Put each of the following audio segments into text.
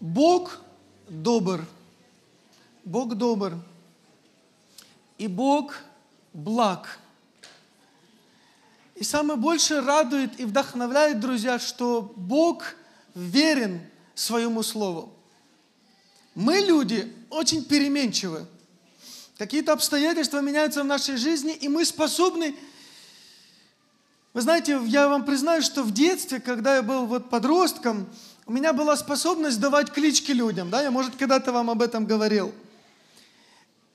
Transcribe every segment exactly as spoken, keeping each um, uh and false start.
Бог добр, Бог добр, и Бог благ. И самое большее радует и вдохновляет, друзья, что Бог верен своему слову. Мы, люди, очень переменчивы. Какие-то обстоятельства меняются в нашей жизни, и мы способны... Вы знаете, я вам признаюсь, что в детстве, когда я был вот подростком, у меня была способность давать клички людям. Да? Я, может, когда-то вам об этом говорил.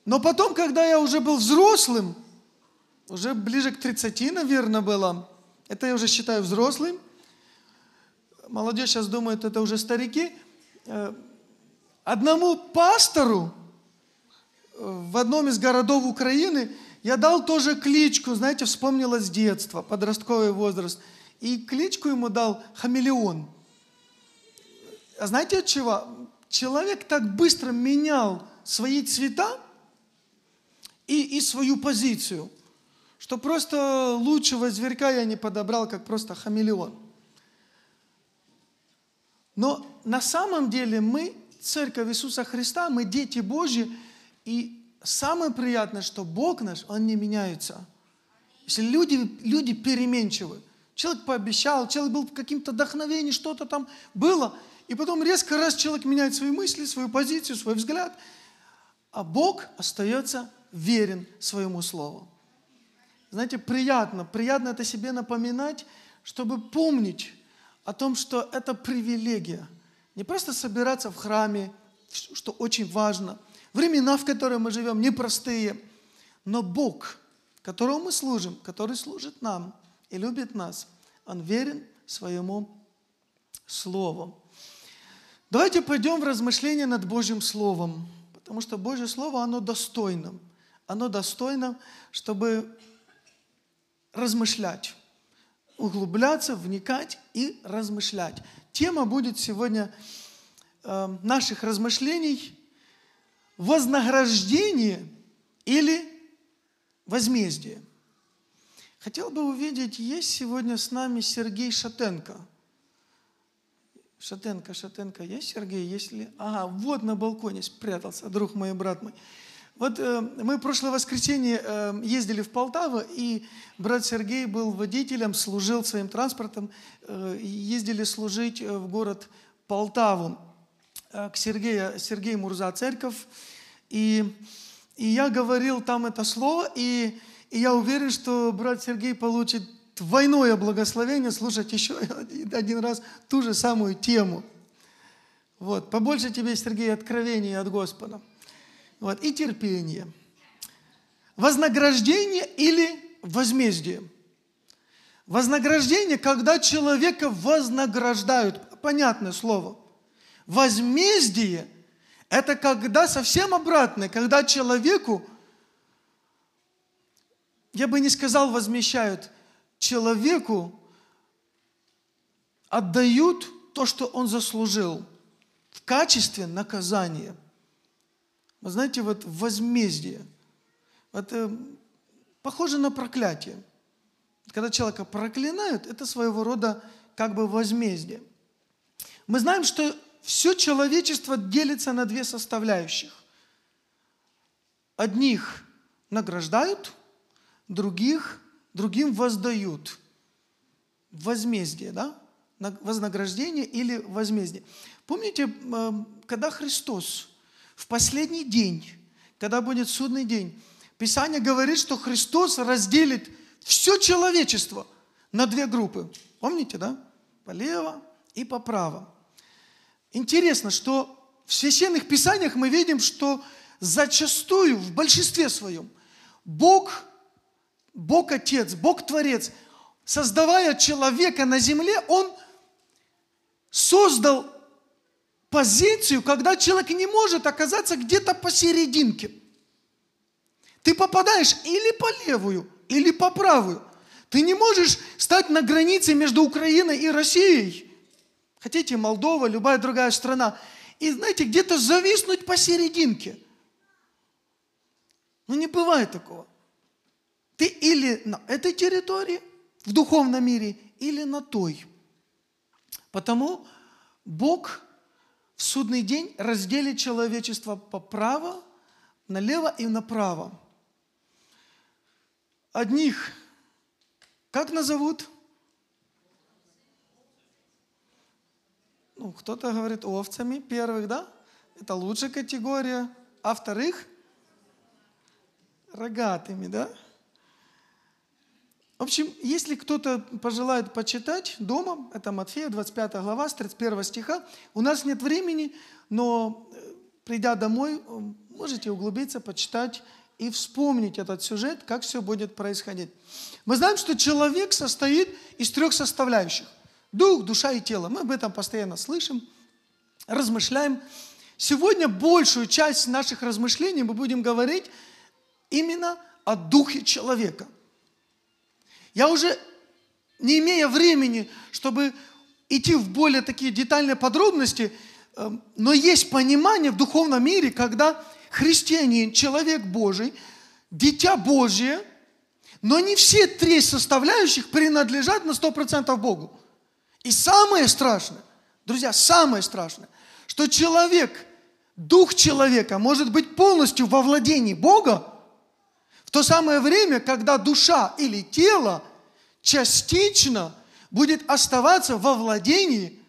Но потом, когда я уже был взрослым, уже ближе к тридцати, наверное, было, это я уже считаю взрослым, молодежь сейчас думает, это уже старики, одному пастору в одном из городов Украины я дал тоже кличку, знаете, вспомнилось детство, подростковый возраст, и кличку ему дал «Хамелеон». А знаете от чего? Человек так быстро менял свои цвета и, и свою позицию, что просто лучшего зверька я не подобрал, как просто хамелеон. Но на самом деле мы, Церковь Иисуса Христа, мы дети Божьи, и самое приятное, что Бог наш, Он не меняется. Если люди, люди переменчивы, человек пообещал, человек был в каким-то вдохновении, что-то там было, и потом резко раз человек меняет свои мысли, свою позицию, свой взгляд, а Бог остается верен своему слову. Знаете, приятно, приятно это себе напоминать, чтобы помнить о том, что это привилегия. Не просто собираться в храме, что очень важно. Времена, в которые мы живем, непростые. Но Бог, которому мы служим, который служит нам и любит нас, Он верен своему слову. Давайте пойдем в размышления над Божьим Словом, потому что Божье Слово, оно достойно. Оно достойно, чтобы размышлять, углубляться, вникать и размышлять. Тема будет сегодня э, наших размышлений «Вознаграждение или возмездие». Хотел бы увидеть, есть сегодня с нами Сергей Шатенко. Шатенко, Шатенко, есть Сергей? Есть ли? Ага, вот на балконе спрятался, друг мой, брат мой. Вот э, мы прошлое воскресенье э, ездили в Полтаву, и брат Сергей был водителем, служил своим транспортом, э, ездили служить в город Полтаву, э, к Сергею, Сергею Мурза, церковь. И, и я говорил там это слово, и, и я уверен, что брат Сергей получит двойное благословение слушать еще один раз ту же самую тему. Вот. Побольше тебе, Сергей, откровений от Господа. Вот, и терпение. Вознаграждение или возмездие? Вознаграждение, когда человека вознаграждают. Понятное слово. Возмездие – это когда совсем обратное, когда человеку, я бы не сказал возмещают, человеку отдают то, что он заслужил в качестве наказания. Вы знаете, вот возмездие, это похоже на проклятие. Когда человека проклинают, это своего рода как бы возмездие. Мы знаем, что все человечество делится на две составляющих. Одних награждают, других, другим воздают. Возмездие, да? Вознаграждение или возмездие. Помните, когда Христос в последний день, когда будет судный день, Писание говорит, что Христос разделит все человечество на две группы. Помните, да? Полево и поправо. Интересно, что в священных писаниях мы видим, что зачастую, в большинстве своем, Бог, Бог Отец, Бог Творец, создавая человека на земле, Он создал позицию, когда человек не может оказаться где-то посерединке. Ты попадаешь или по левую, или по правую. Ты не можешь стать на границе между Украиной и Россией. Хотите, Молдова, любая другая страна. И, знаете, где-то зависнуть посерединке. Ну, не бывает такого. Ты или на этой территории, в духовном мире, или на той. Потому Бог в судный день разделит человечество по праву, налево и направо. Одних как назовут? Ну, кто-то говорит овцами, первых, да? Это лучшая категория. А вторых? Рогатыми, да? В общем, если кто-то пожелает почитать дома, это Матфея, двадцать пятая глава, с тридцать первого стиха, у нас нет времени, но придя домой, можете углубиться, почитать и вспомнить этот сюжет, как все будет происходить. Мы знаем, что человек состоит из трех составляющих. Дух, душа и тело. Мы об этом постоянно слышим, размышляем. Сегодня большую часть наших размышлений мы будем говорить именно о духе человека. Я уже, не имея времени, чтобы идти в более такие детальные подробности, но есть понимание в духовном мире, когда христианин, человек Божий, дитя Божие, но не все три составляющих принадлежат на сто процентов Богу. И самое страшное, друзья, самое страшное, что человек, дух человека может быть полностью во владении Бога, в то самое время, когда душа или тело частично будет оставаться во владении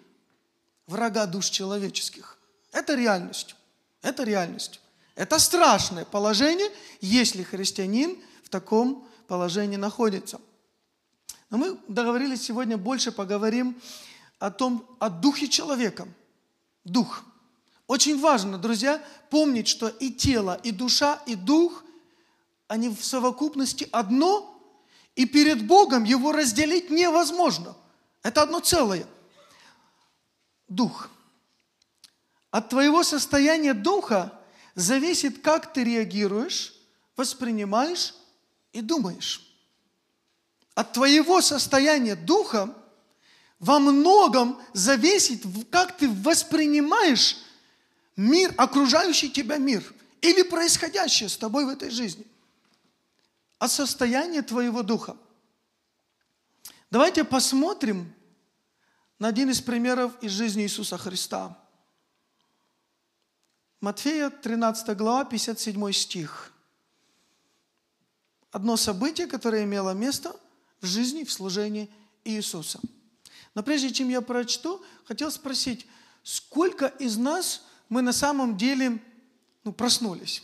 врага душ человеческих. Это реальность. Это реальность. Это страшное положение, если христианин в таком положении находится. Но мы договорились, сегодня больше поговорим о том, о духе человека. Дух. Очень важно, друзья, помнить, что и тело, и душа, и дух, они в совокупности одно, и перед Богом его разделить невозможно. Это одно целое. Дух. От твоего состояния духа зависит, как ты реагируешь, воспринимаешь и думаешь. От твоего состояния духа во многом зависит, как ты воспринимаешь мир, окружающий тебя мир, или происходящее с тобой в этой жизни. От состояния твоего духа. Давайте посмотрим на один из примеров из жизни Иисуса Христа. Матфея, тринадцатая глава, пятьдесят седьмой стих. Одно событие, которое имело место в жизни, в служении Иисуса. Но прежде чем я прочту, хотел спросить, сколько из нас мы на самом деле ну, проснулись?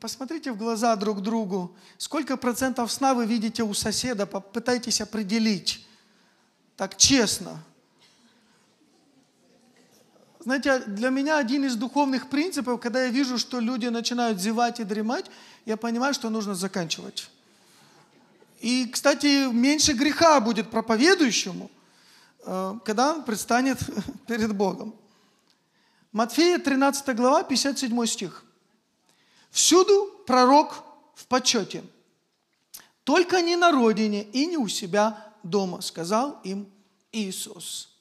Посмотрите в глаза друг другу. Сколько процентов сна вы видите у соседа? Попытайтесь определить. Так честно. Знаете, для меня один из духовных принципов, когда я вижу, что люди начинают зевать и дремать, я понимаю, что нужно заканчивать. И, кстати, меньше греха будет проповедующему, когда он предстанет перед Богом. Матфея, тринадцатая глава, пятьдесят седьмой стих. Всюду пророк в почете. Только не на родине и не у себя дома, сказал им Иисус.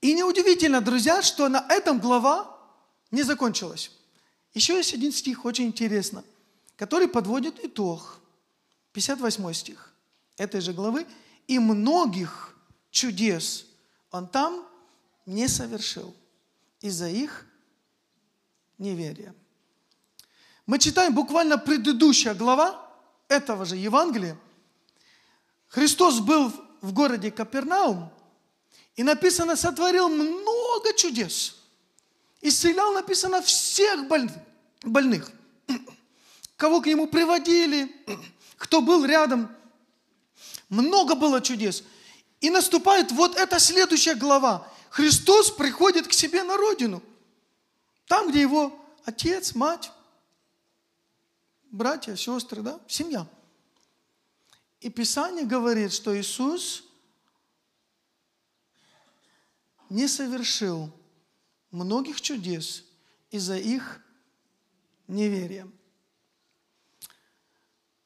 И неудивительно, друзья, что на этом глава не закончилась. Еще есть один стих, очень интересно, который подводит итог. пятьдесят восьмой стих этой же главы. И многих чудес он там не совершил из-за их неверия. Мы читаем буквально предыдущая глава этого же Евангелия. Христос был в городе Капернаум, и написано, сотворил много чудес. Исцелял, написано, всех больных. Кого к нему приводили, кто был рядом. Много было чудес. И наступает вот эта следующая глава. Христос приходит к себе на родину. Там, где его отец, мать, братья, сестры, да, семья. И Писание говорит, что Иисус не совершил многих чудес из-за их неверия.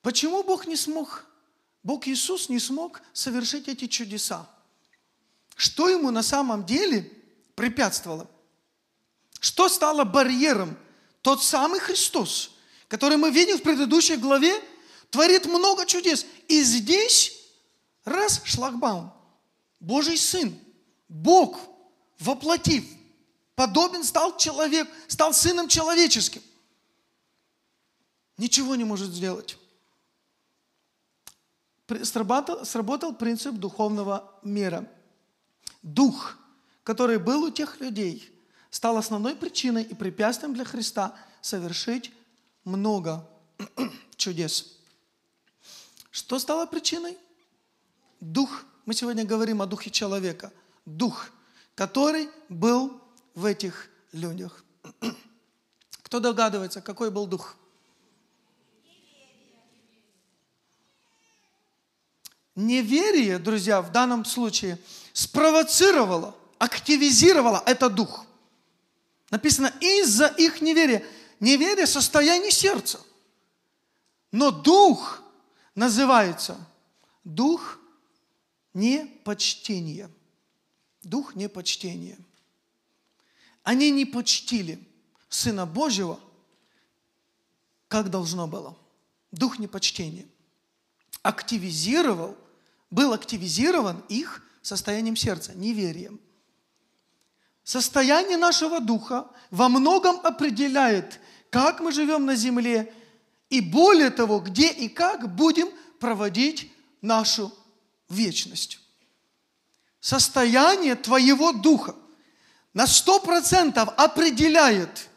Почему Бог не смог, Бог Иисус не смог совершить эти чудеса? Что ему на самом деле препятствовало? Что стало барьером? Тот самый Христос, который мы видим в предыдущей главе, творит много чудес. И здесь раз шлагбаум. Божий Сын, Бог, воплотив, подобен стал человек, стал сыном человеческим. Ничего не может сделать. Сработал, сработал принцип духовного мира. Дух, который был у тех людей, стал основной причиной и препятствием для Христа совершить много чудес. Что стало причиной? Дух. Мы сегодня говорим о духе человека. Дух, который был в этих людях. Кто догадывается, какой был дух? Неверие, друзья, в данном случае спровоцировало, активизировало этот дух. Написано, из-за их неверия. Неверие – состояние сердца. Но дух называется дух непочтения. Дух непочтения. Они не почтили Сына Божьего, как должно было. Дух непочтения активизировал, был активизирован их состоянием сердца, неверием. Состояние нашего духа во многом определяет, как мы живем на земле, и более того, где и как будем проводить нашу вечность. Состояние твоего духа на сто процентов определяет,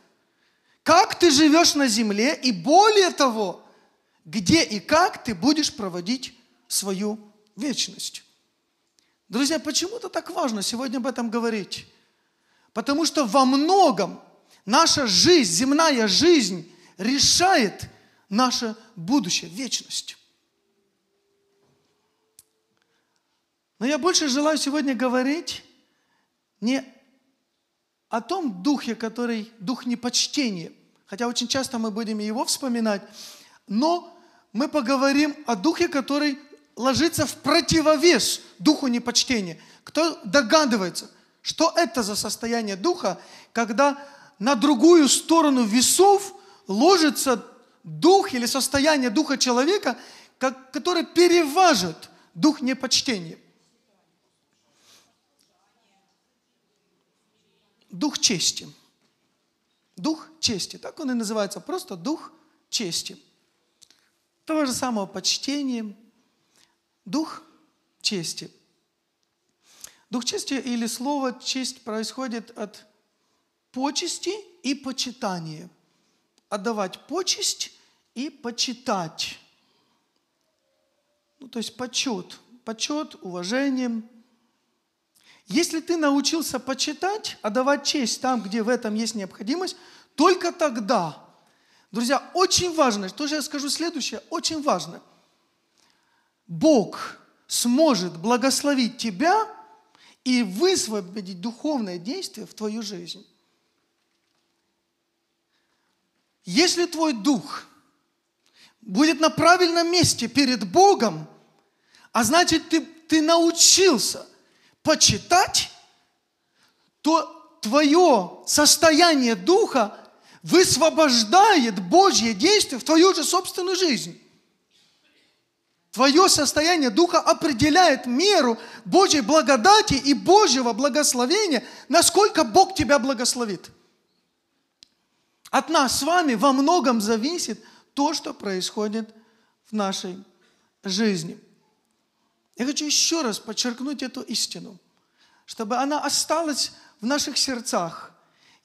как ты живешь на земле, и более того, где и как ты будешь проводить свою вечность. Друзья, почему-то так важно сегодня об этом говорить. Потому что во многом наша жизнь, земная жизнь, решает наше будущее, вечность. Но я больше желаю сегодня говорить не о том духе, который дух непочтения, хотя очень часто мы будем его вспоминать, но мы поговорим о духе, который ложится в противовес духу непочтения. Кто догадывается, что это за состояние духа, когда на другую сторону весов ложится дух или состояние духа человека, который переважит дух непочтения? Дух чести. Дух чести. Так он и называется, просто дух чести. Того же самого почтения, дух чести. Дух чести или слово честь происходит от почести и почитания. Отдавать почесть и почитать. Ну, то есть почет. Почет, уважение. Если ты научился почитать, отдавать честь там, где в этом есть необходимость, только тогда... Друзья, очень важно, то, что я скажу следующее, очень важно. Бог сможет благословить тебя и высвободить духовное действие в твою жизнь. Если твой дух будет на правильном месте перед Богом, а значит, ты, ты научился почитать, то твое состояние духа высвобождает Божье действие в твою же собственную жизнь. Твое состояние духа определяет меру Божьей благодати и Божьего благословения, насколько Бог тебя благословит. От нас с вами во многом зависит то, что происходит в нашей жизни. Я хочу еще раз подчеркнуть эту истину, чтобы она осталась в наших сердцах.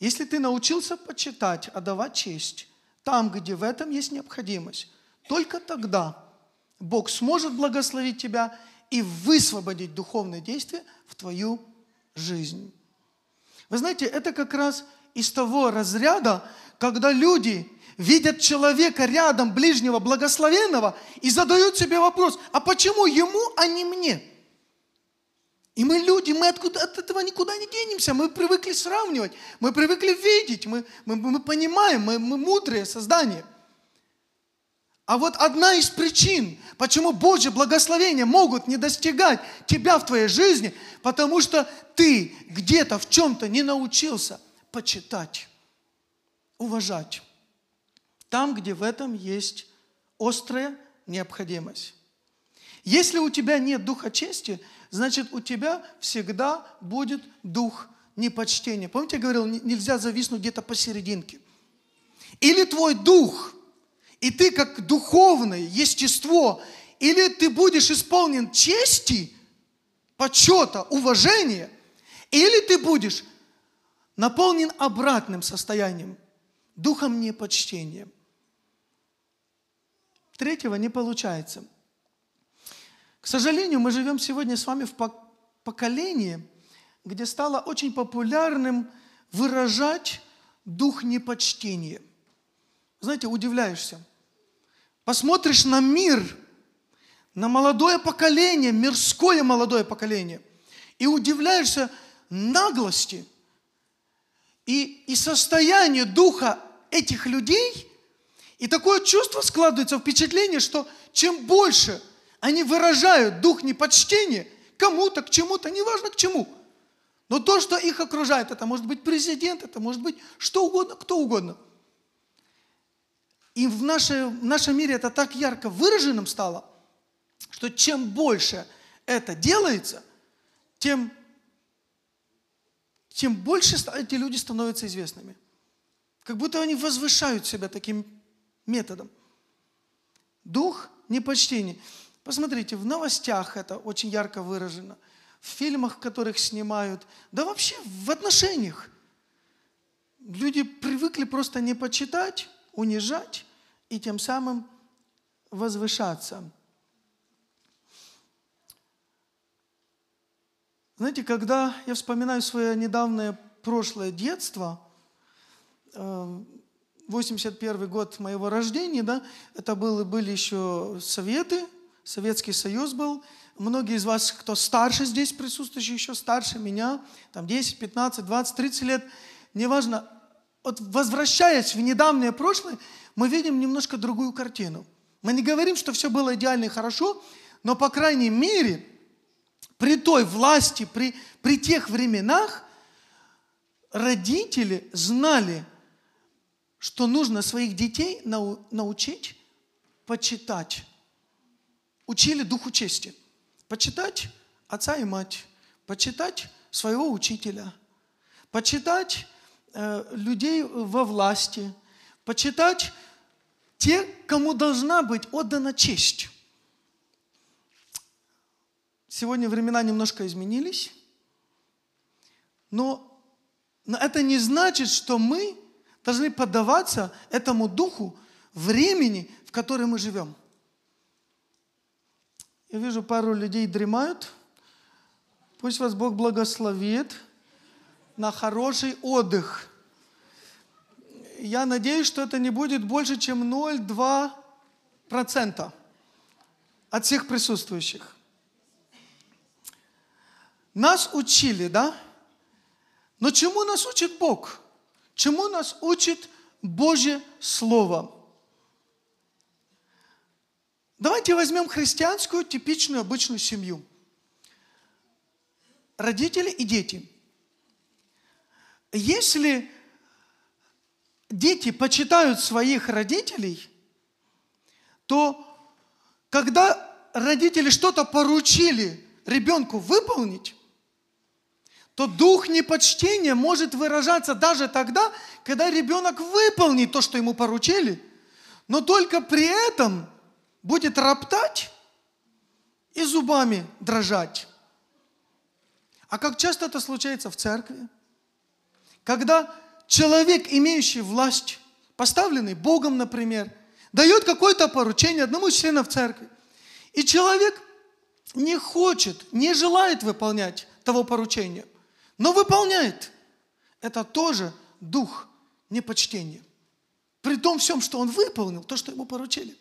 Если ты научился почитать, отдавать честь там, где в этом есть необходимость, только тогда Бог сможет благословить тебя и высвободить духовное действие в твою жизнь. Вы знаете, это как раз из того разряда, когда люди видят человека рядом, ближнего, благословенного, и задают себе вопрос, а почему ему, а не мне? И мы люди, мы откуда, от этого никуда не денемся, мы привыкли сравнивать, мы привыкли видеть, мы, мы, мы понимаем, мы, мы мудрые создания. А вот одна из причин, почему Божьи благословения могут не достигать тебя в твоей жизни, потому что ты где-то в чем-то не научился почитать, уважать. Там, где в этом есть острая необходимость. Если у тебя нет духа чести, значит, у тебя всегда будет дух непочтения. Помните, я говорил, нельзя зависнуть где-то посерединке. Или твой дух, и ты как духовное естество, или ты будешь исполнен чести, почета, уважения, или ты будешь наполнен обратным состоянием, духом непочтения. Третьего не получается. К сожалению, мы живем сегодня с вами в поколении, где стало очень популярным выражать дух непочтения. Знаете, удивляешься. Посмотришь на мир, на молодое поколение, мирское молодое поколение, и удивляешься наглости и, и состоянию духа этих людей, и такое чувство складывается, впечатление, что чем больше они выражают дух непочтения кому-то, к чему-то, неважно к чему. Но то, что их окружает, это может быть президент, это может быть что угодно, кто угодно. И в, наше, в нашем мире это так ярко выраженным стало, что чем больше это делается, тем, тем больше эти люди становятся известными. Как будто они возвышают себя таким методом. Дух непочтения. Посмотрите, в новостях это очень ярко выражено, в фильмах, в которых снимают, да вообще в отношениях. Люди привыкли просто не почитать, унижать и тем самым возвышаться. Знаете, когда я вспоминаю свое недавнее прошлое детство, восемьдесят первый год моего рождения, да, это было, были еще Советы, Советский Союз был. Многие из вас, кто старше здесь присутствующие, еще старше меня, там десять, пятнадцать, двадцать, тридцать лет, неважно. Вот возвращаясь в недавнее прошлое, мы видим немножко другую картину. Мы не говорим, что все было идеально и хорошо, но, по крайней мере, при той власти, при, при тех временах родители знали, что нужно своих детей нау- научить почитать. Учили духу чести. Почитать отца и мать, почитать своего учителя, почитать э, людей во власти, почитать те, кому должна быть отдана честь. Сегодня времена немножко изменились, но, но это не значит, что мы должны поддаваться этому духу времени, в котором мы живем. Я вижу, пару людей дремают. Пусть вас Бог благословит на хороший отдых. Я надеюсь, что это не будет больше, чем ноль целых две десятых процента от всех присутствующих. Нас учили, да? Но чему нас учит Бог? Чему нас учит Божье Слово? Давайте возьмем христианскую, типичную, обычную семью. Родители и дети. Если дети почитают своих родителей, то когда родители что-то поручили ребенку выполнить, то дух непочтения может выражаться даже тогда, когда ребенок выполнит то, что ему поручили, но только при этом будет роптать и зубами дрожать. А как часто это случается в церкви? Когда человек, имеющий власть, поставленный Богом, например, дает какое-то поручение одному из членов церкви, и человек не хочет, не желает выполнять того поручения, но выполняет. Это тоже дух непочтения. При том всем, что он выполнил, то, что ему поручили.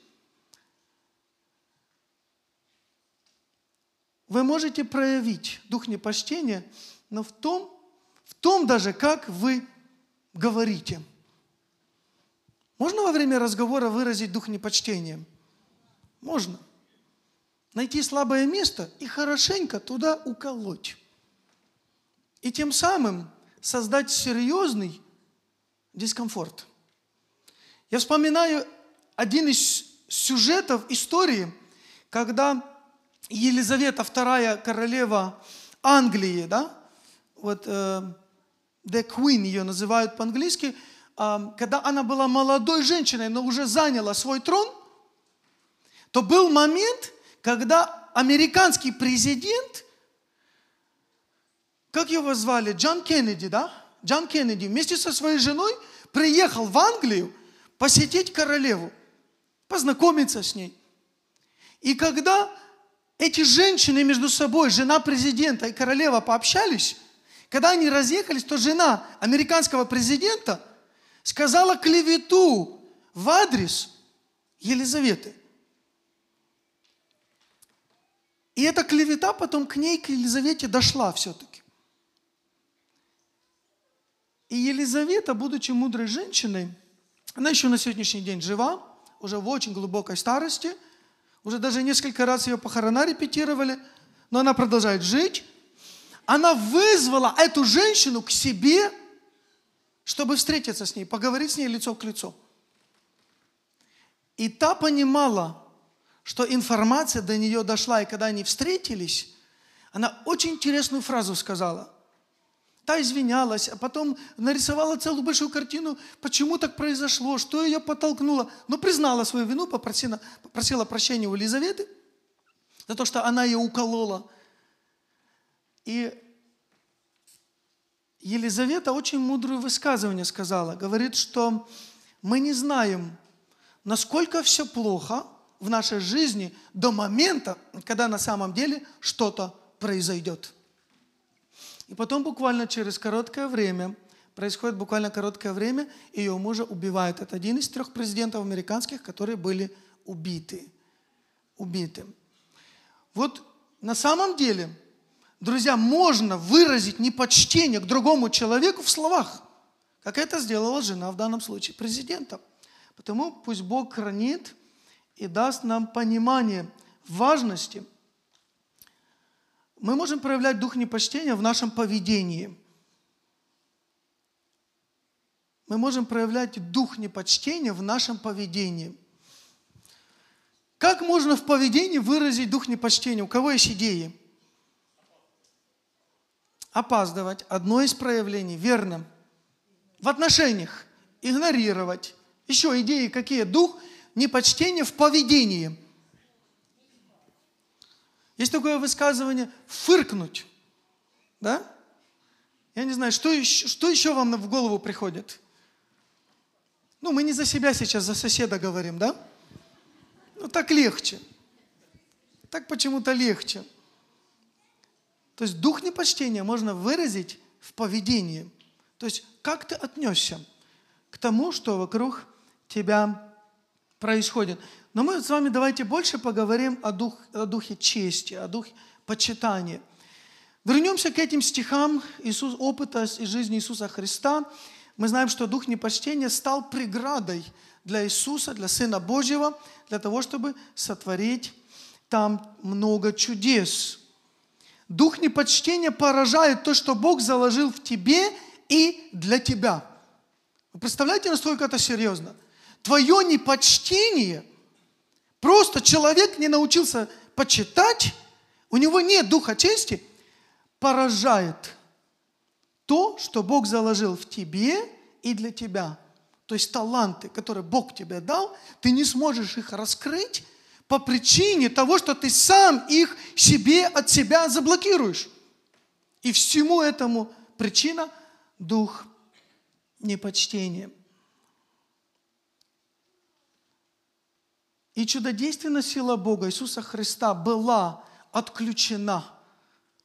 Вы можете проявить дух непочтения, но в том, в том даже, как вы говорите. Можно во время разговора выразить дух непочтения? Можно. Найти слабое место и хорошенько туда уколоть. И тем самым создать серьезный дискомфорт. Я вспоминаю один из сюжетов истории, когда Елизавета вторая, королева Англии, да, вот uh, The Queen ее называют по-английски, uh, когда она была молодой женщиной, но уже заняла свой трон, то был момент, когда американский президент, как его звали, Джон Кеннеди, да, Джон Кеннеди вместе со своей женой приехал в Англию посетить королеву, познакомиться с ней. И когда эти женщины между собой, жена президента и королева, пообщались, когда они разъехались, то жена американского президента сказала клевету в адрес Елизаветы. И эта клевета потом к ней, к Елизавете, дошла все-таки. И Елизавета, будучи мудрой женщиной, она еще на сегодняшний день жива, уже в очень глубокой старости, уже даже несколько раз ее похорона репетировали, но она продолжает жить. Она вызвала эту женщину к себе, чтобы встретиться с ней, поговорить с ней лицо к лицу. И та понимала, что информация до нее дошла, и когда они встретились, она очень интересную фразу сказала. Та извинялась, а потом нарисовала целую большую картину, почему так произошло, что ее подтолкнуло. Но признала свою вину, попросила, попросила прощения у Елизаветы за то, что она ее уколола. И Елизавета очень мудрое высказывание сказала. Говорит, что мы не знаем, насколько все плохо в нашей жизни до момента, когда на самом деле что-то произойдет. И потом буквально через короткое время, происходит буквально короткое время, ее мужа убивают. Это один из трех президентов американских, которые были убиты. убиты. Вот на самом деле, друзья, можно выразить непочтение к другому человеку в словах, как это сделала жена в данном случае президента. Потому пусть Бог хранит и даст нам понимание важности. Мы можем проявлять дух непочтения в нашем поведении. Мы можем проявлять дух непочтения в нашем поведении. Как можно в поведении выразить дух непочтения? У кого есть идеи? Опаздывать. Одно из проявлений. Верно. В отношениях. Игнорировать. Еще идеи какие? Дух непочтения в поведении. Есть такое высказывание «фыркнуть». Да? Я не знаю, что еще, что еще вам в голову приходит? Ну, мы не за себя сейчас, за соседа говорим, да? Ну, так легче. Так почему-то легче. То есть дух непочтения можно выразить в поведении. То есть как ты отнесся к тому, что вокруг тебя происходит. Но мы с вами давайте больше поговорим о, дух, о духе чести, о духе почитания. Вернемся к этим стихам Иисус, опыта из жизни Иисуса Христа. Мы знаем, что дух непочтения стал преградой для Иисуса, для Сына Божьего, для того, чтобы сотворить там много чудес. Дух непочтения поражает то, что Бог заложил в тебе и для тебя. Вы представляете, насколько это серьезно? Твое непочтение... Просто человек не научился почитать, у него нет духа чести, поражает то, что Бог заложил в тебе и для тебя. То есть таланты, которые Бог тебе дал, ты не сможешь их раскрыть по причине того, что ты сам их себе от себя заблокируешь. И всему этому причина – дух непочтения. И чудодейственная сила Бога, Иисуса Христа, была отключена.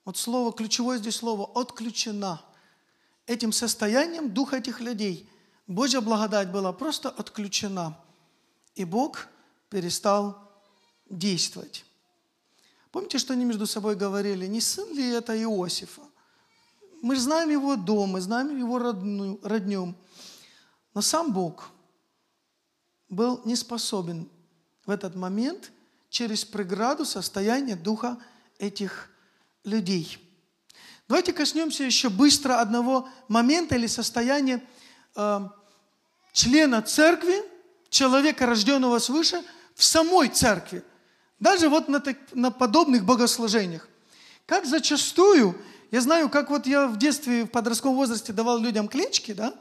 Вот слово, ключевое здесь слово «отключена». Этим состоянием духа этих людей Божья благодать была просто отключена. И Бог перестал действовать. Помните, что они между собой говорили? Не сын ли это Иосифа? Мы же знаем его дом, мы знаем его родню. Но сам Бог был не способен в этот момент через преграду состояния духа этих людей. Давайте коснемся еще быстро одного момента или состояния э, члена церкви, человека, рожденного свыше, в самой церкви. Даже вот на, так, на подобных богослужениях. Как зачастую, я знаю, как вот я в детстве, в подростковом возрасте давал людям клички, да,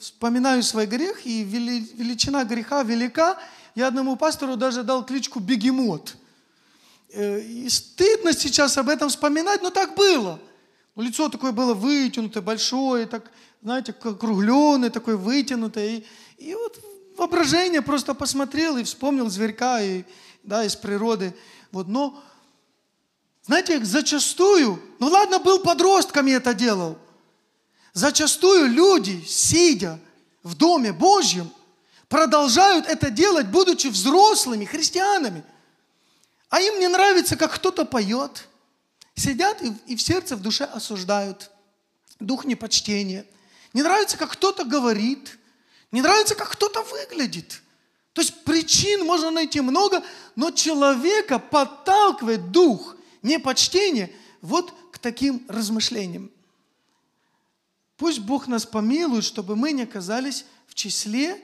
вспоминаю свой грех, и величина греха велика. Я одному пастору даже дал кличку «Бегемот». И стыдно сейчас об этом вспоминать, но так было. Лицо такое было вытянутое, большое, так, знаете, округленное, такое вытянутое. И, и вот воображение просто посмотрел и вспомнил зверька и, да, из природы. Вот, но, знаете, зачастую, ну ладно, был подростком и это делал, зачастую люди, сидя в Доме Божьем, продолжают это делать, будучи взрослыми христианами. А им не нравится, как кто-то поет. Сидят и, и в сердце, в душе осуждают. Дух непочтения. Не нравится, как кто-то говорит. Не нравится, как кто-то выглядит. То есть причин можно найти много, но человека подталкивает дух непочтения вот к таким размышлениям. Пусть Бог нас помилует, чтобы мы не оказались в числе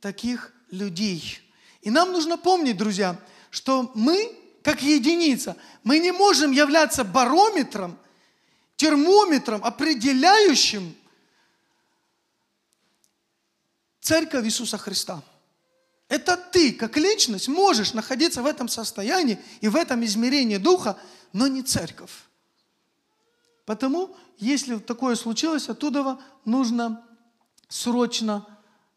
таких людей. И нам нужно помнить, друзья, что мы, как единица, мы не можем являться барометром, термометром, определяющим Церковь Иисуса Христа. Это ты, как личность, можешь находиться в этом состоянии и в этом измерении Духа, но не Церковь. Потому, если такое случилось, оттуда нужно срочно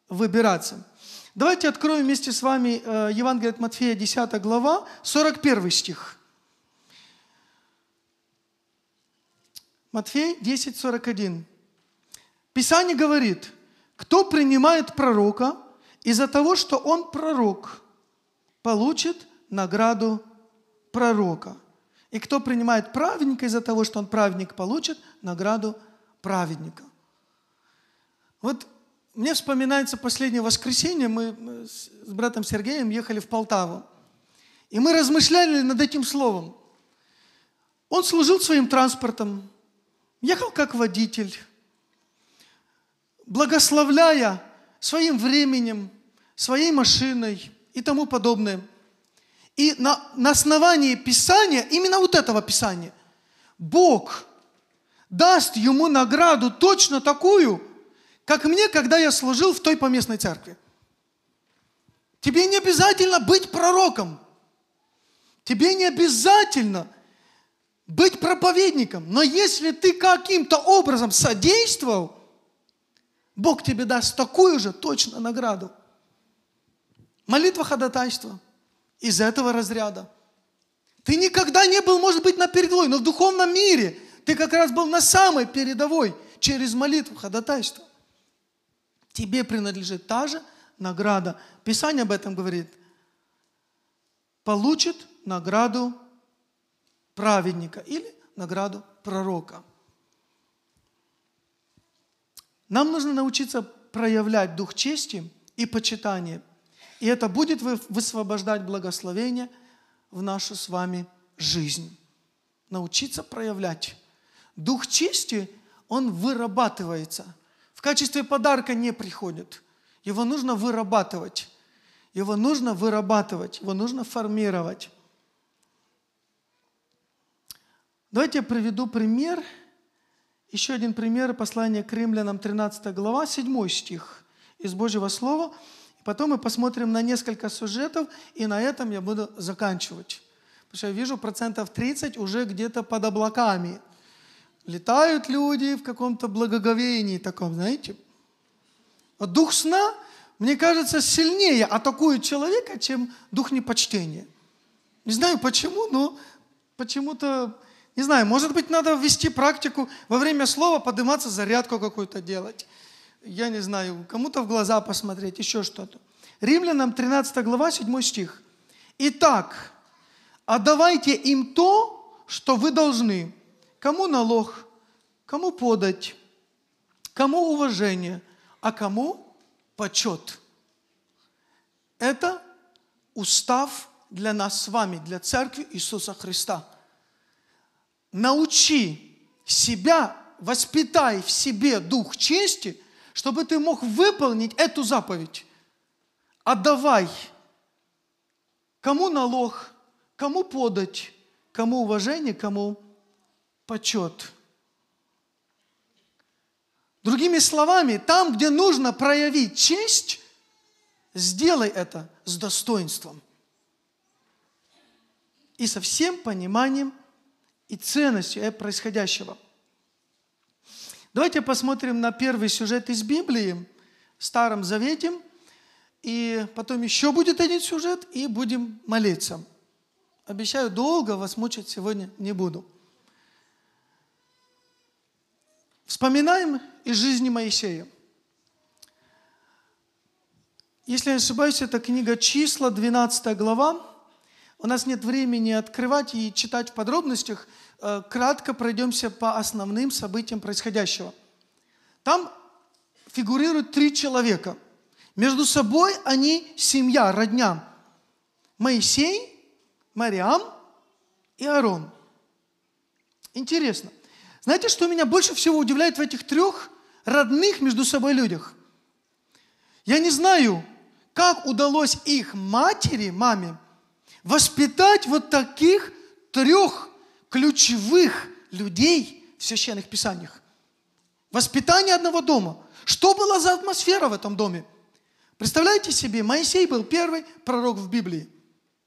выбираться. Давайте откроем вместе с вами Евангелие от Матфея, десятая глава, сорок первый стих. Матфея десять сорок один. Писание говорит, кто принимает пророка из-за того, что он пророк, получит награду пророка. И кто принимает праведника из-за того, что он праведник, получит награду праведника. Вот мне вспоминается последнее воскресенье, мы с братом Сергеем ехали в Полтаву. И мы размышляли над этим словом. Он служил своим транспортом, ехал как водитель, благословляя своим временем, своей машиной и тому подобное. И на, на основании Писания, именно вот этого Писания, Бог даст ему награду точно такую, как мне, когда я служил в той поместной церкви. Тебе не обязательно быть пророком. Тебе не обязательно быть проповедником. Но если ты каким-то образом содействовал, Бог тебе даст такую же точно награду. Молитва ходатайства из этого разряда. Ты никогда не был, может быть, на передовой, но в духовном мире ты как раз был на самой передовой через молитву ходатайства. Тебе принадлежит та же награда. Писание об этом говорит. Получит награду праведника или награду пророка. Нам нужно научиться проявлять дух чести и почитания. И это будет высвобождать благословение в нашу с вами жизнь. Научиться проявлять. Дух чести, он вырабатывается. В качестве подарка не приходит. Его нужно вырабатывать. Его нужно вырабатывать. Его нужно формировать. Давайте я приведу пример. Еще один пример. Послание к римлянам, тринадцатая глава, седьмой стих из Божьего Слова. Потом мы посмотрим на несколько сюжетов, и на этом я буду заканчивать. Потому что я вижу процентов тридцать уже где-то под облаками. Летают люди в каком-то благоговении таком, знаете. Вот дух сна, мне кажется, сильнее атакует человека, чем дух непочтения. Не знаю почему, но почему-то, не знаю, может быть, надо ввести практику во время слова подниматься, зарядку какую-то делать. Я не знаю, кому-то в глаза посмотреть, еще что-то. Римлянам тринадцатая глава, седьмой стих. Итак, отдавайте им то, что вы должны. Кому налог, кому подать, кому уважение, а кому почет. Это устав для нас с вами, для Церкви Иисуса Христа. Научи себя, воспитай в себе дух чести, чтобы ты мог выполнить эту заповедь. Отдавай Кому налог, кому подать, кому уважение, кому почет. Другими словами, там, где нужно проявить честь, сделай это с достоинством и со всем пониманием и ценностью происходящего. Давайте посмотрим на первый сюжет из Библии, в Старом Завете, и потом еще будет один сюжет, и будем молиться. Обещаю, долго вас мучить сегодня не буду. Вспоминаем из жизни Моисея. Если я не ошибаюсь, это книга «Числа», двенадцатая глава. У нас нет времени открывать и читать в подробностях. Кратко пройдемся по основным событиям происходящего. Там фигурируют три человека. Между собой они семья, родня. Моисей, Мариам и Аарон. Интересно. Знаете, что меня больше всего удивляет в этих трех родных между собой людях? Я не знаю, как удалось их матери, маме, воспитать вот таких трех ключевых людей в священных писаниях. Воспитание одного дома. Что была за атмосфера в этом доме? Представляете себе, Моисей был первый пророк в Библии.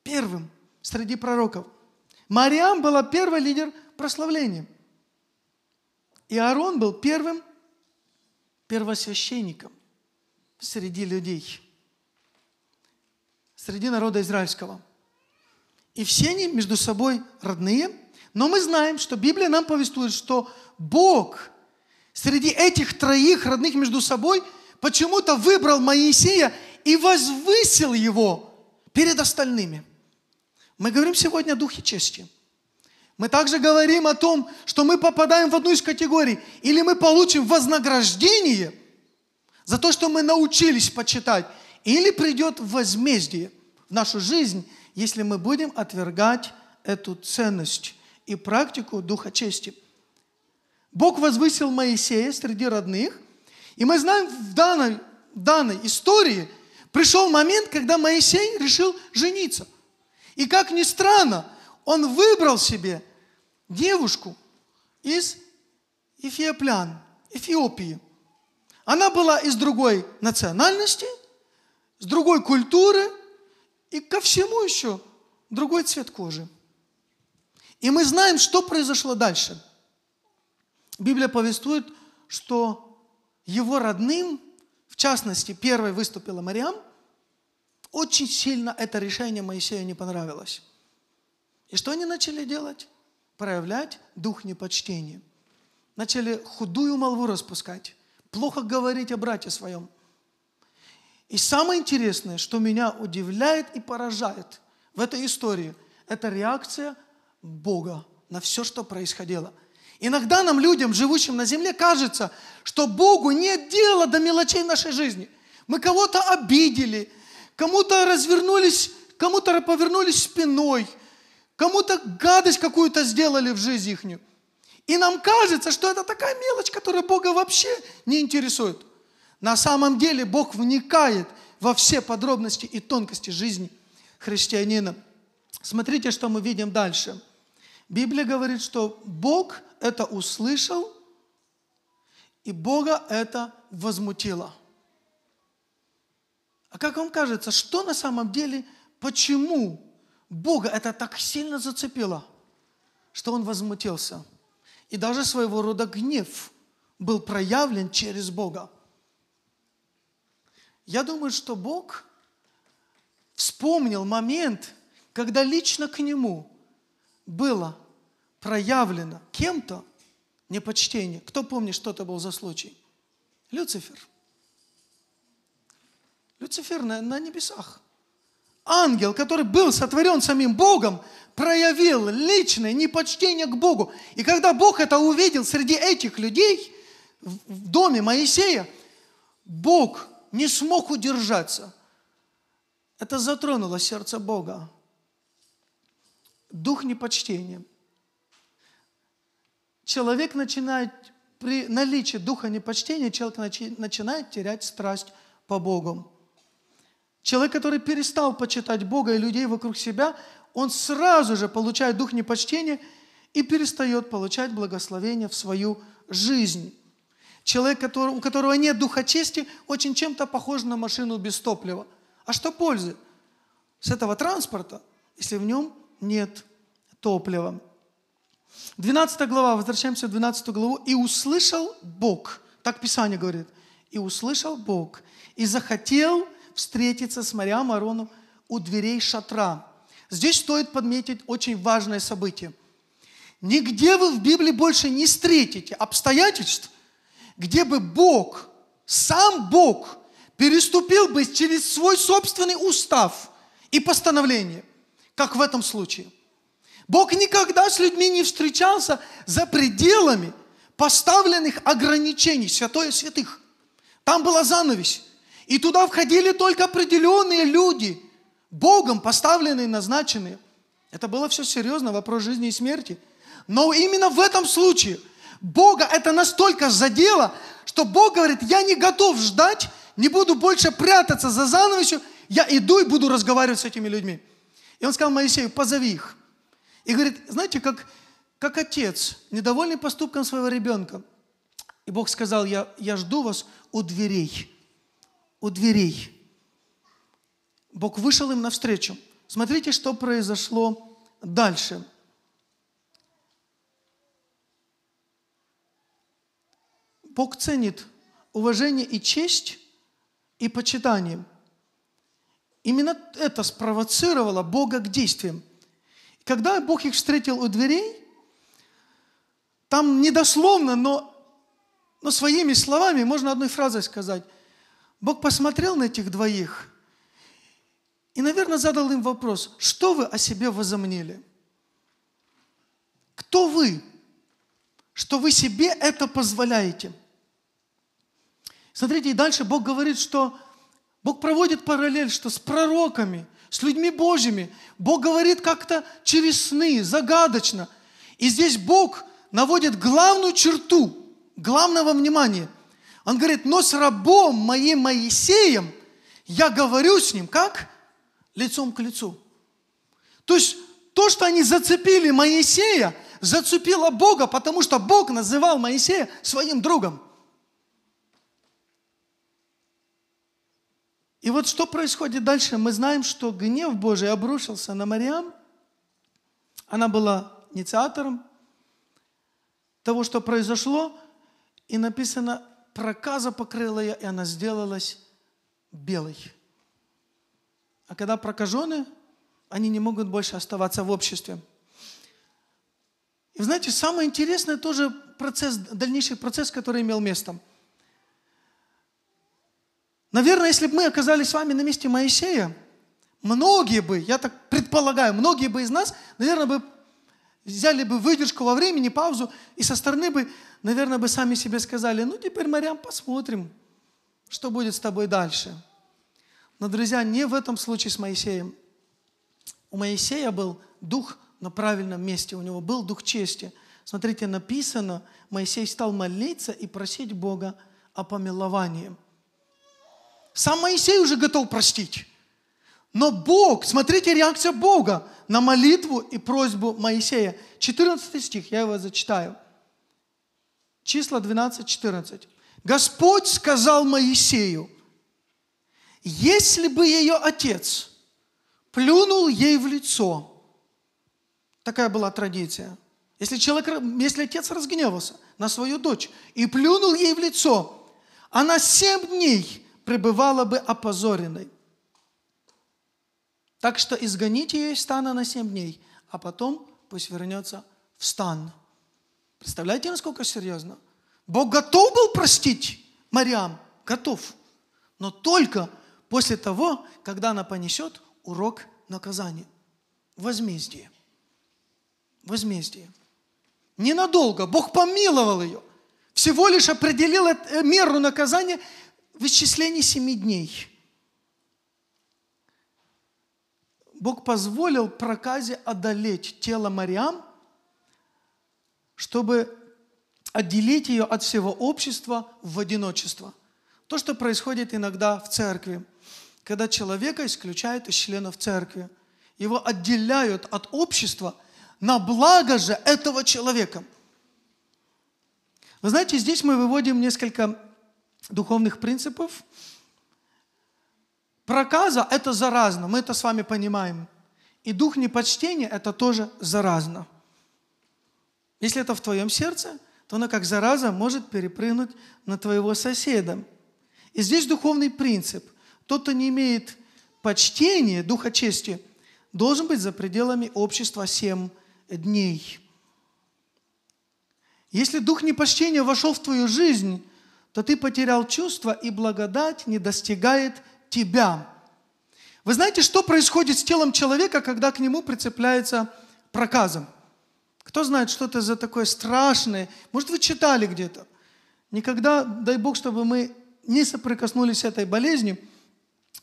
Первым среди пророков. Мариам была первый лидер прославления. И Аарон был первым первосвященником среди людей, среди народа израильского. И все они между собой родные. Но мы знаем, что Библия нам повествует, что Бог среди этих троих родных между собой почему-то выбрал Моисея и возвысил его перед остальными. Мы говорим сегодня о духе чести. Мы также говорим о том, что мы попадаем в одну из категорий. Или мы получим вознаграждение за то, что мы научились почитать. Или придет возмездие в нашу жизнь, если мы будем отвергать эту ценность и практику духа чести. Бог возвысил Моисея среди родных. И мы знаем, в данной, в данной истории пришел момент, когда Моисей решил жениться. И как ни странно, он выбрал себе девушку из эфиоплян, Эфиопии. Она была из другой национальности, с другой культуры, и ко всему еще другой цвет кожи. И мы знаем, что произошло дальше. Библия повествует, что его родным, в частности, первой выступила Мариам, очень сильно это решение Моисею не понравилось. И что они начали делать? Проявлять дух непочтения. Начали худую молву распускать, плохо говорить о брате своем. И самое интересное, что меня удивляет и поражает в этой истории, это реакция Бога на все, что происходило. Иногда нам, людям, живущим на земле, кажется, что Богу нет дела до мелочей нашей жизни. Мы кого-то обидели, кому-то развернулись, кому-то повернулись спиной, кому-то гадость какую-то сделали в жизнь ихнюю. И нам кажется, что это такая мелочь, которая Бога вообще не интересует. На самом деле Бог вникает во все подробности и тонкости жизни христианина. Смотрите, что мы видим дальше. Библия говорит, что Бог это услышал, и Бога это возмутило. А как вам кажется, что на самом деле, почему Бога это так сильно зацепило, что Он возмутился? И даже своего рода гнев был проявлен через Бога. Я думаю, что Бог вспомнил момент, когда лично к Нему было проявлено кем-то непочтение. Кто помнит, что это был за случай? Люцифер. Люцифер на, на небесах. Ангел, который был сотворен самим Богом, проявил личное непочтение к Богу. И когда Бог это увидел среди этих людей, в доме Моисея, Бог не смог удержаться. Это затронуло сердце Бога. Дух непочтения. Человек начинает, при наличии духа непочтения, человек начинает терять страсть по Богу. Человек, который перестал почитать Бога и людей вокруг себя, он сразу же получает дух непочтения и перестает получать благословение в свою жизнь. Человек, который, у которого нет духа чести, очень чем-то похож на машину без топлива. А что пользы с этого транспорта, если в нем нет топлива? двенадцатая глава, возвращаемся в двенадцатую главу. «И услышал Бог», так Писание говорит, «и услышал Бог, и захотел встретиться с Мариам и Аароном у дверей шатра». Здесь стоит подметить очень важное событие. Нигде вы в Библии больше не встретите обстоятельств, где бы Бог, сам Бог, переступил бы через свой собственный устав и постановление, как в этом случае. Бог никогда с людьми не встречался за пределами поставленных ограничений, святое святых. Там была занавесь. И туда входили только определенные люди, Богом поставленные, назначенные. Это было все серьезно, вопрос жизни и смерти. Но именно в этом случае Бога это настолько задело, что Бог говорит: я не готов ждать, не буду больше прятаться за занавесью, я иду и буду разговаривать с этими людьми. И он сказал Моисею: позови их. И говорит, знаете, как, как отец, недовольный поступком своего ребенка. И Бог сказал: я, я жду вас у дверей. У дверей. Бог вышел им навстречу. Смотрите, что произошло дальше. Бог ценит уважение и честь, и почитание. Именно это спровоцировало Бога к действиям. Когда Бог их встретил у дверей, там недословно, но, но своими словами можно одной фразой сказать. Бог посмотрел на этих двоих и, наверное, задал им вопрос: что вы о себе возомнили? Кто вы, что вы себе это позволяете? Смотрите, и дальше Бог говорит, что Бог проводит параллель, что с пророками, с людьми Божьими Бог говорит как-то через сны, загадочно. И здесь Бог наводит главную черту, главного внимания. Он говорит: но с рабом моим Моисеем я говорю с ним, как? Лицом к лицу. То есть то, что они зацепили Моисея, зацепило Бога, потому что Бог называл Моисея своим другом. И вот что происходит дальше? Мы знаем, что гнев Божий обрушился на Мариам. Она была инициатором того, что произошло. И написано: проказа покрыла ее, и она сделалась белой. А когда прокажены, они не могут больше оставаться в обществе. И знаете, самое интересное тоже процесс, дальнейший процесс, который имел место. Наверное, если бы мы оказались с вами на месте Моисея, многие бы, я так предполагаю, многие бы из нас, наверное, бы взяли бы выдержку во времени, паузу, и со стороны бы, наверное, бы сами себе сказали: ну, теперь, Мариам, посмотрим, что будет с тобой дальше. Но, друзья, не в этом случае с Моисеем. У Моисея был дух на правильном месте, у него был дух чести. Смотрите, написано, Моисей стал молиться и просить Бога о помиловании. Сам Моисей уже готов простить. Но Бог, смотрите, реакция Бога на молитву и просьбу Моисея. четырнадцатый стих, я его зачитаю. Числа двенадцать, четырнадцать. «Господь сказал Моисею: если бы ее отец плюнул ей в лицо». Такая была традиция. Если человек, если отец разгневался на свою дочь и плюнул ей в лицо, она семь дней пребывала бы опозоренной. Так что изгоните ее из стана на семь дней, а потом пусть вернется в стан. Представляете, насколько серьезно? Бог готов был простить Мариам? Готов. Но только после того, когда она понесет урок наказания. Возмездие. Возмездие. Ненадолго. Бог помиловал ее. Всего лишь определил меру наказания в исчислении семи дней. Бог позволил проказе одолеть тело Мариам, чтобы отделить ее от всего общества в одиночество. То, что происходит иногда в церкви. когда человека исключают из членов церкви, его отделяют от общества на благо же этого человека. Вы знаете, здесь мы выводим несколько духовных принципов. Проказа – это заразно, мы это с вами понимаем. И дух непочтения – это тоже заразно. Если это в твоем сердце, то оно как зараза может перепрыгнуть на твоего соседа. И здесь духовный принцип. Тот, кто не имеет почтения, духа чести, должен быть за пределами общества семь дней. Если дух непочтения вошел в твою жизнь, то ты потерял чувство, и благодать не достигает тебя. Вы знаете, что происходит с телом человека, когда к нему прицепляется проказа? Кто знает, что это за такое страшное? Может, вы читали где-то? Никогда, дай Бог, чтобы мы не соприкоснулись с этой болезнью.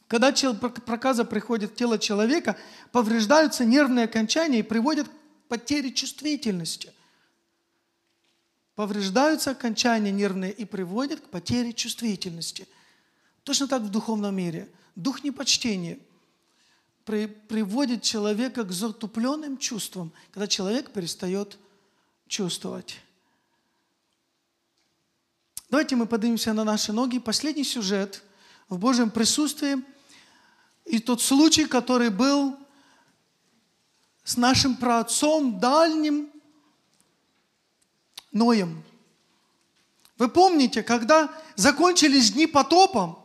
Когда проказа приходит в тело человека, повреждаются нервные окончания и приводят к потере чувствительности. Повреждаются окончания нервные и приводят к потере чувствительности. Точно так в духовном мире. Дух непочтения при, приводит человека к затупленным чувствам, когда человек перестает чувствовать. Давайте мы поднимемся на наши ноги. Последний сюжет в Божьем присутствии и тот случай, который был с нашим праотцом дальним Ноем. Вы помните, когда закончились дни потопа,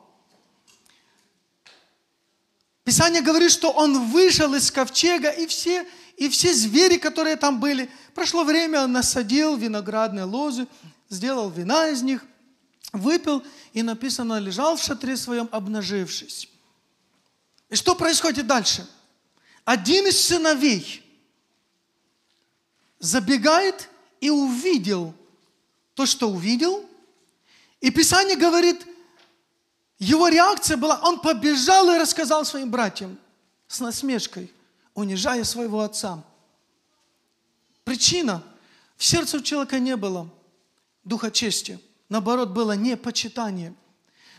Писание говорит, что он вышел из ковчега, и все, и все звери, которые там были, прошло время, он насадил виноградные лозы, сделал вина из них, выпил, и написано, лежал в шатре своем, обнажившись. И что происходит дальше? Один из сыновей забегает и увидел то, что увидел, и Писание говорит, его реакция была, он побежал и рассказал своим братьям с насмешкой, унижая своего отца. Причина. В сердце у человека не было духа чести. Наоборот, было непочитание.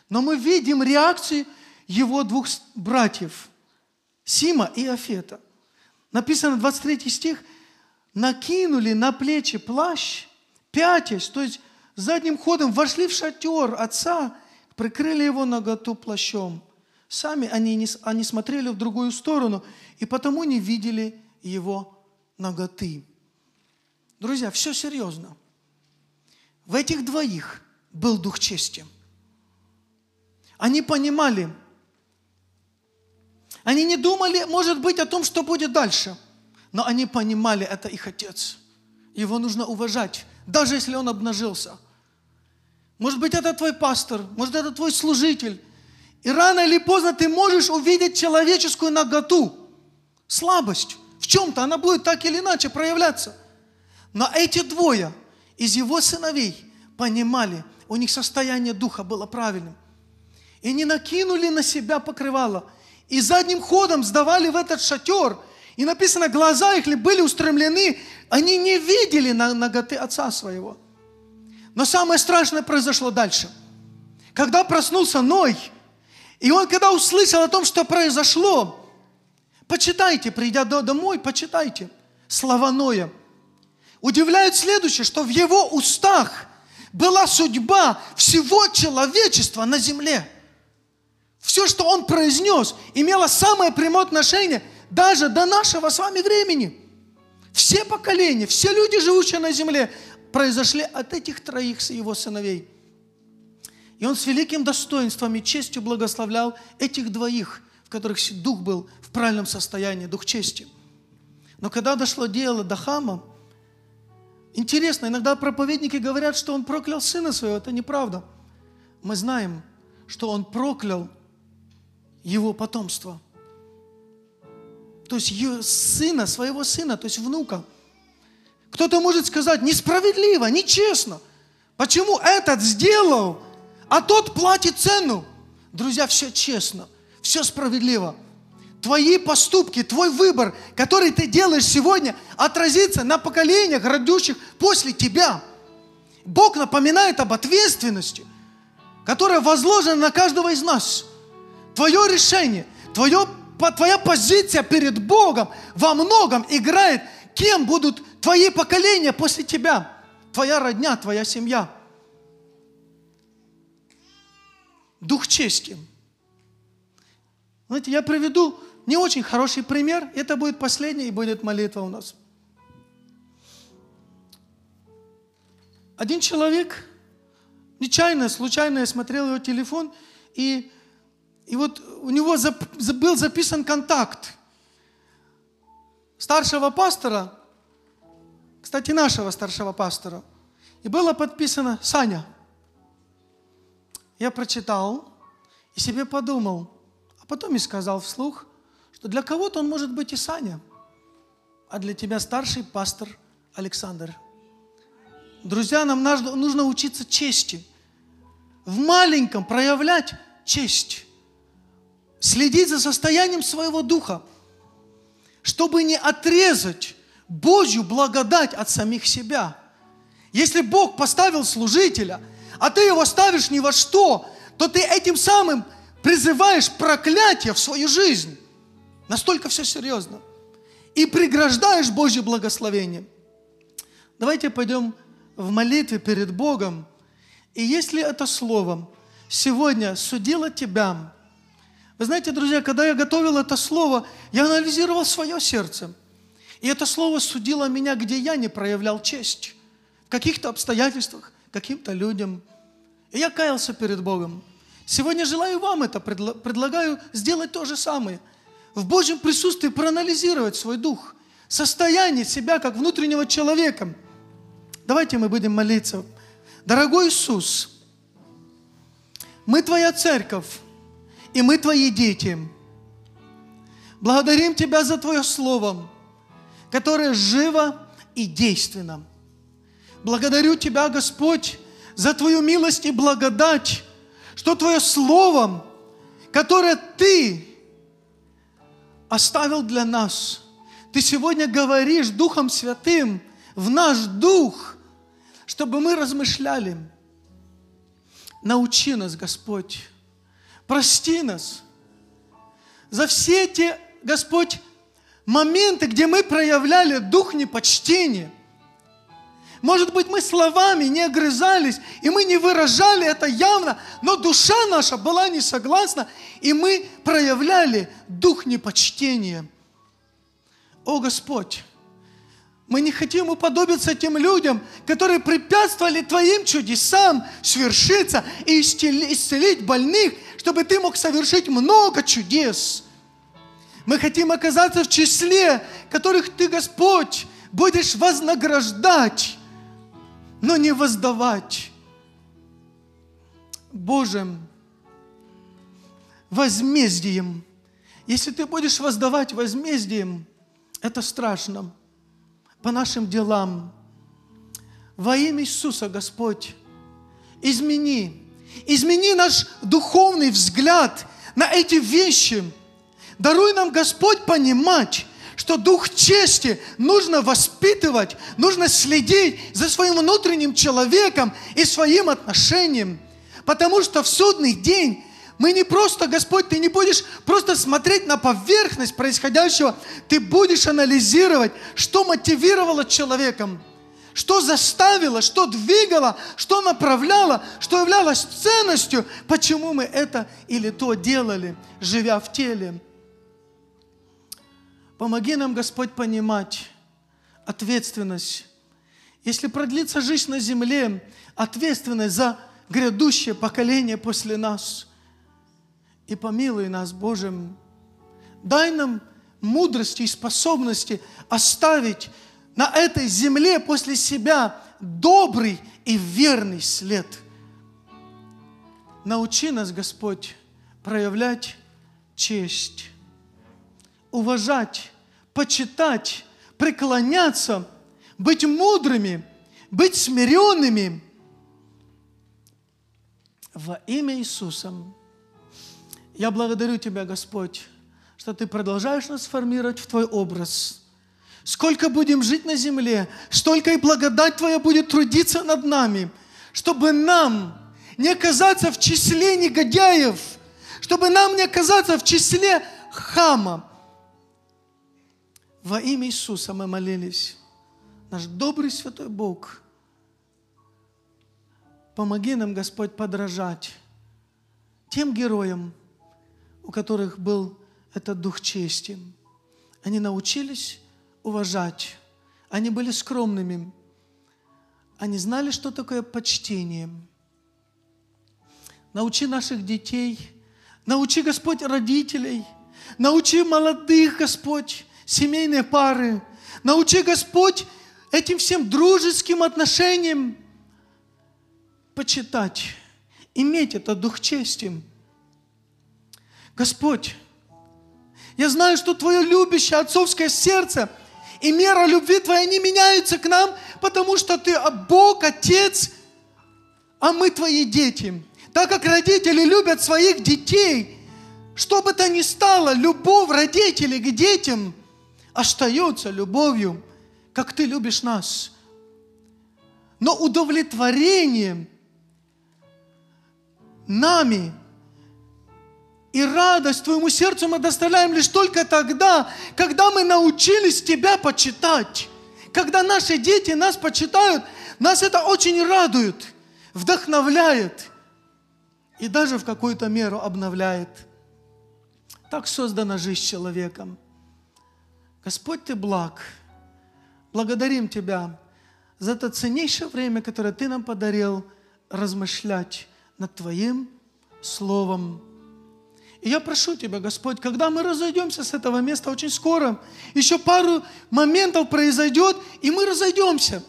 Но мы видим реакции его двух братьев, Сима и Афета. Написано двадцать третий стих, накинули на плечи плащ, пятясь, то есть задним ходом вошли в шатер отца, прикрыли его наготу плащом. Сами они, не, они смотрели в другую сторону, и потому не видели его наготы. Друзья, все серьезно. В этих двоих был дух чести. Они понимали. Они не думали, может быть, о том, что будет дальше. Но они понимали, это их отец. Его нужно уважать, даже если он обнажился. Может быть, это твой пастор, может, это твой служитель. И рано или поздно ты можешь увидеть человеческую наготу, слабость. В чем-то она будет так или иначе проявляться. Но эти двое из его сыновей понимали, у них состояние духа было правильным. И они накинули на себя покрывало. И задним ходом сдавали в этот шатер. И написано, глаза их были устремлены, они не видели наготы отца своего. Но самое страшное произошло дальше. Когда проснулся Ной, и он, когда услышал о том, что произошло, почитайте, придя домой, почитайте слова Ноя. Удивляет следующее, что в его устах была судьба всего человечества на земле. Все, что он произнес, имело самое прямое отношение даже до нашего с вами времени. Все поколения, все люди, живущие на земле, произошли от этих троих его сыновей. И он с великим достоинством и честью благословлял этих двоих, в которых дух был в правильном состоянии, дух чести. Но когда дошло дело до Хама, интересно, иногда проповедники говорят, что он проклял сына своего. Это неправда. Мы знаем, что он проклял его потомство. То есть его сына, своего сына, то есть внука. Кто-то может сказать, несправедливо, нечестно. Почему этот сделал, а тот платит цену? Друзья, все честно, все справедливо. Твои поступки, твой выбор, который ты делаешь сегодня, отразится на поколениях, родивших после тебя. Бог напоминает об ответственности, которая возложена на каждого из нас. твое решение, твое, твоя позиция перед Богом во многом играет, кем будут твои поколения после тебя, твоя родня, твоя семья. Дух чести. Знаете, я приведу не очень хороший пример. Это будет последний и будет молитва у нас. Один человек нечаянно, случайно я смотрел его телефон, и, и вот у него зап, был записан контакт старшего пастора, кстати, нашего старшего пастора, и было подписано «Саня». Я прочитал и себе подумал, а потом и сказал вслух, что для кого-то он может быть и Саня, а для тебя старший пастор Александр. Друзья, нам нужно учиться чести. В маленьком проявлять честь. Следить за состоянием своего духа, чтобы не отрезать Божью благодать от самих себя. Если Бог поставил служителя, а ты его ставишь ни во что, то ты этим самым призываешь проклятие в свою жизнь. Настолько все серьезно. И преграждаешь Божье благословение. Давайте пойдем в молитве перед Богом. И если это слово сегодня судило тебя, вы знаете, друзья, когда я готовил это слово, я анализировал свое сердце. И это слово судило меня, где я не проявлял честь. В каких-то обстоятельствах, каким-то людям. И я каялся перед Богом. Сегодня желаю вам это, предлагаю сделать то же самое. В Божьем присутствии проанализировать свой дух, состояние себя как внутреннего человека. Давайте мы будем молиться. Дорогой Иисус, мы Твоя церковь, и мы Твои дети. Благодарим Тебя за Твое Слово, которое живо и действенно. Благодарю Тебя, Господь, за Твою милость и благодать, что Твое Слово, которое Ты оставил для нас, Ты сегодня говоришь Духом Святым в наш дух, чтобы мы размышляли. Научи нас, Господь, прости нас за все эти, Господь, моменты, где мы проявляли дух непочтения. Может быть, мы словами не огрызались, и мы не выражали это явно, но душа наша была не согласна, и мы проявляли дух непочтения. О, Господь! Мы не хотим уподобиться тем людям, которые препятствовали Твоим чудесам свершиться и исцелить больных, чтобы Ты мог совершить много чудес. Мы хотим оказаться в числе, которых Ты, Господь, будешь вознаграждать, но не воздавать. Боже, возмездием. Если Ты будешь воздавать возмездием, это страшно. По нашим делам. Во имя Иисуса, Господь, измени, измени наш духовный взгляд на эти вещи. Даруй нам, Господь, понимать, что дух чести нужно воспитывать, нужно следить за своим внутренним человеком и своим отношением. Потому что в судный день мы не просто, Господь, Ты не будешь просто смотреть на поверхность происходящего, Ты будешь анализировать, что мотивировало человеком, что заставило, что двигало, что направляло, что являлось ценностью, почему мы это или то делали, живя в теле. Помоги нам, Господь, понимать ответственность. Если продлится жизнь на земле, ответственность за грядущее поколение после нас. И помилуй нас, Боже, дай нам мудрости и способности оставить на этой земле после себя добрый и верный след. Научи нас, Господь, проявлять честь, уважать, почитать, преклоняться, быть мудрыми, быть смиренными. Во имя Иисуса. Я благодарю Тебя, Господь, что Ты продолжаешь нас формировать в Твой образ. Сколько будем жить на земле, столько и благодать Твоя будет трудиться над нами, чтобы нам не оказаться в числе негодяев, чтобы нам не оказаться в числе Хама. Во имя Иисуса мы молились. Наш добрый святой Бог, помоги нам, Господь, подражать тем героям, у которых был этот дух чести. Они научились уважать. Они были скромными. Они знали, что такое почтение. Научи наших детей. Научи, Господь, родителей. Научи молодых, Господь, семейные пары. Научи, Господь, этим всем дружеским отношениям почитать, иметь этот дух чести. Господь, я знаю, что Твое любящее отцовское сердце и мера любви Твоей не меняются к нам, потому что Ты Бог, Отец, а мы Твои дети. Так как родители любят своих детей, что бы то ни стало, любовь родителей к детям остается любовью, как Ты любишь нас. Но удовлетворение нами и радость Твоему сердцу мы доставляем лишь только тогда, когда мы научились Тебя почитать. Когда наши дети нас почитают, нас это очень радует, вдохновляет и даже в какую-то меру обновляет. Так создана жизнь человека. Господь, Ты благ. Благодарим Тебя за это ценнейшее время, которое Ты нам подарил размышлять над Твоим Словом. И я прошу Тебя, Господь, когда мы разойдемся с этого места очень скоро, еще пару моментов произойдет, и мы разойдемся.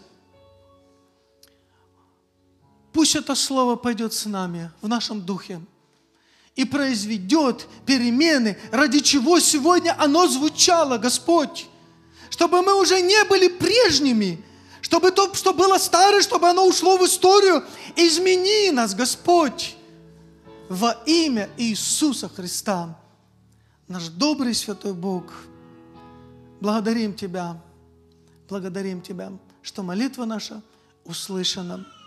Пусть это слово пойдет с нами, в нашем духе, и произведет перемены, ради чего сегодня оно звучало, Господь, чтобы мы уже не были прежними, чтобы то, что было старое, чтобы оно ушло в историю. Измени нас, Господь. Во имя Иисуса Христа, наш добрый святой Бог, благодарим Тебя, благодарим Тебя, что молитва наша услышана.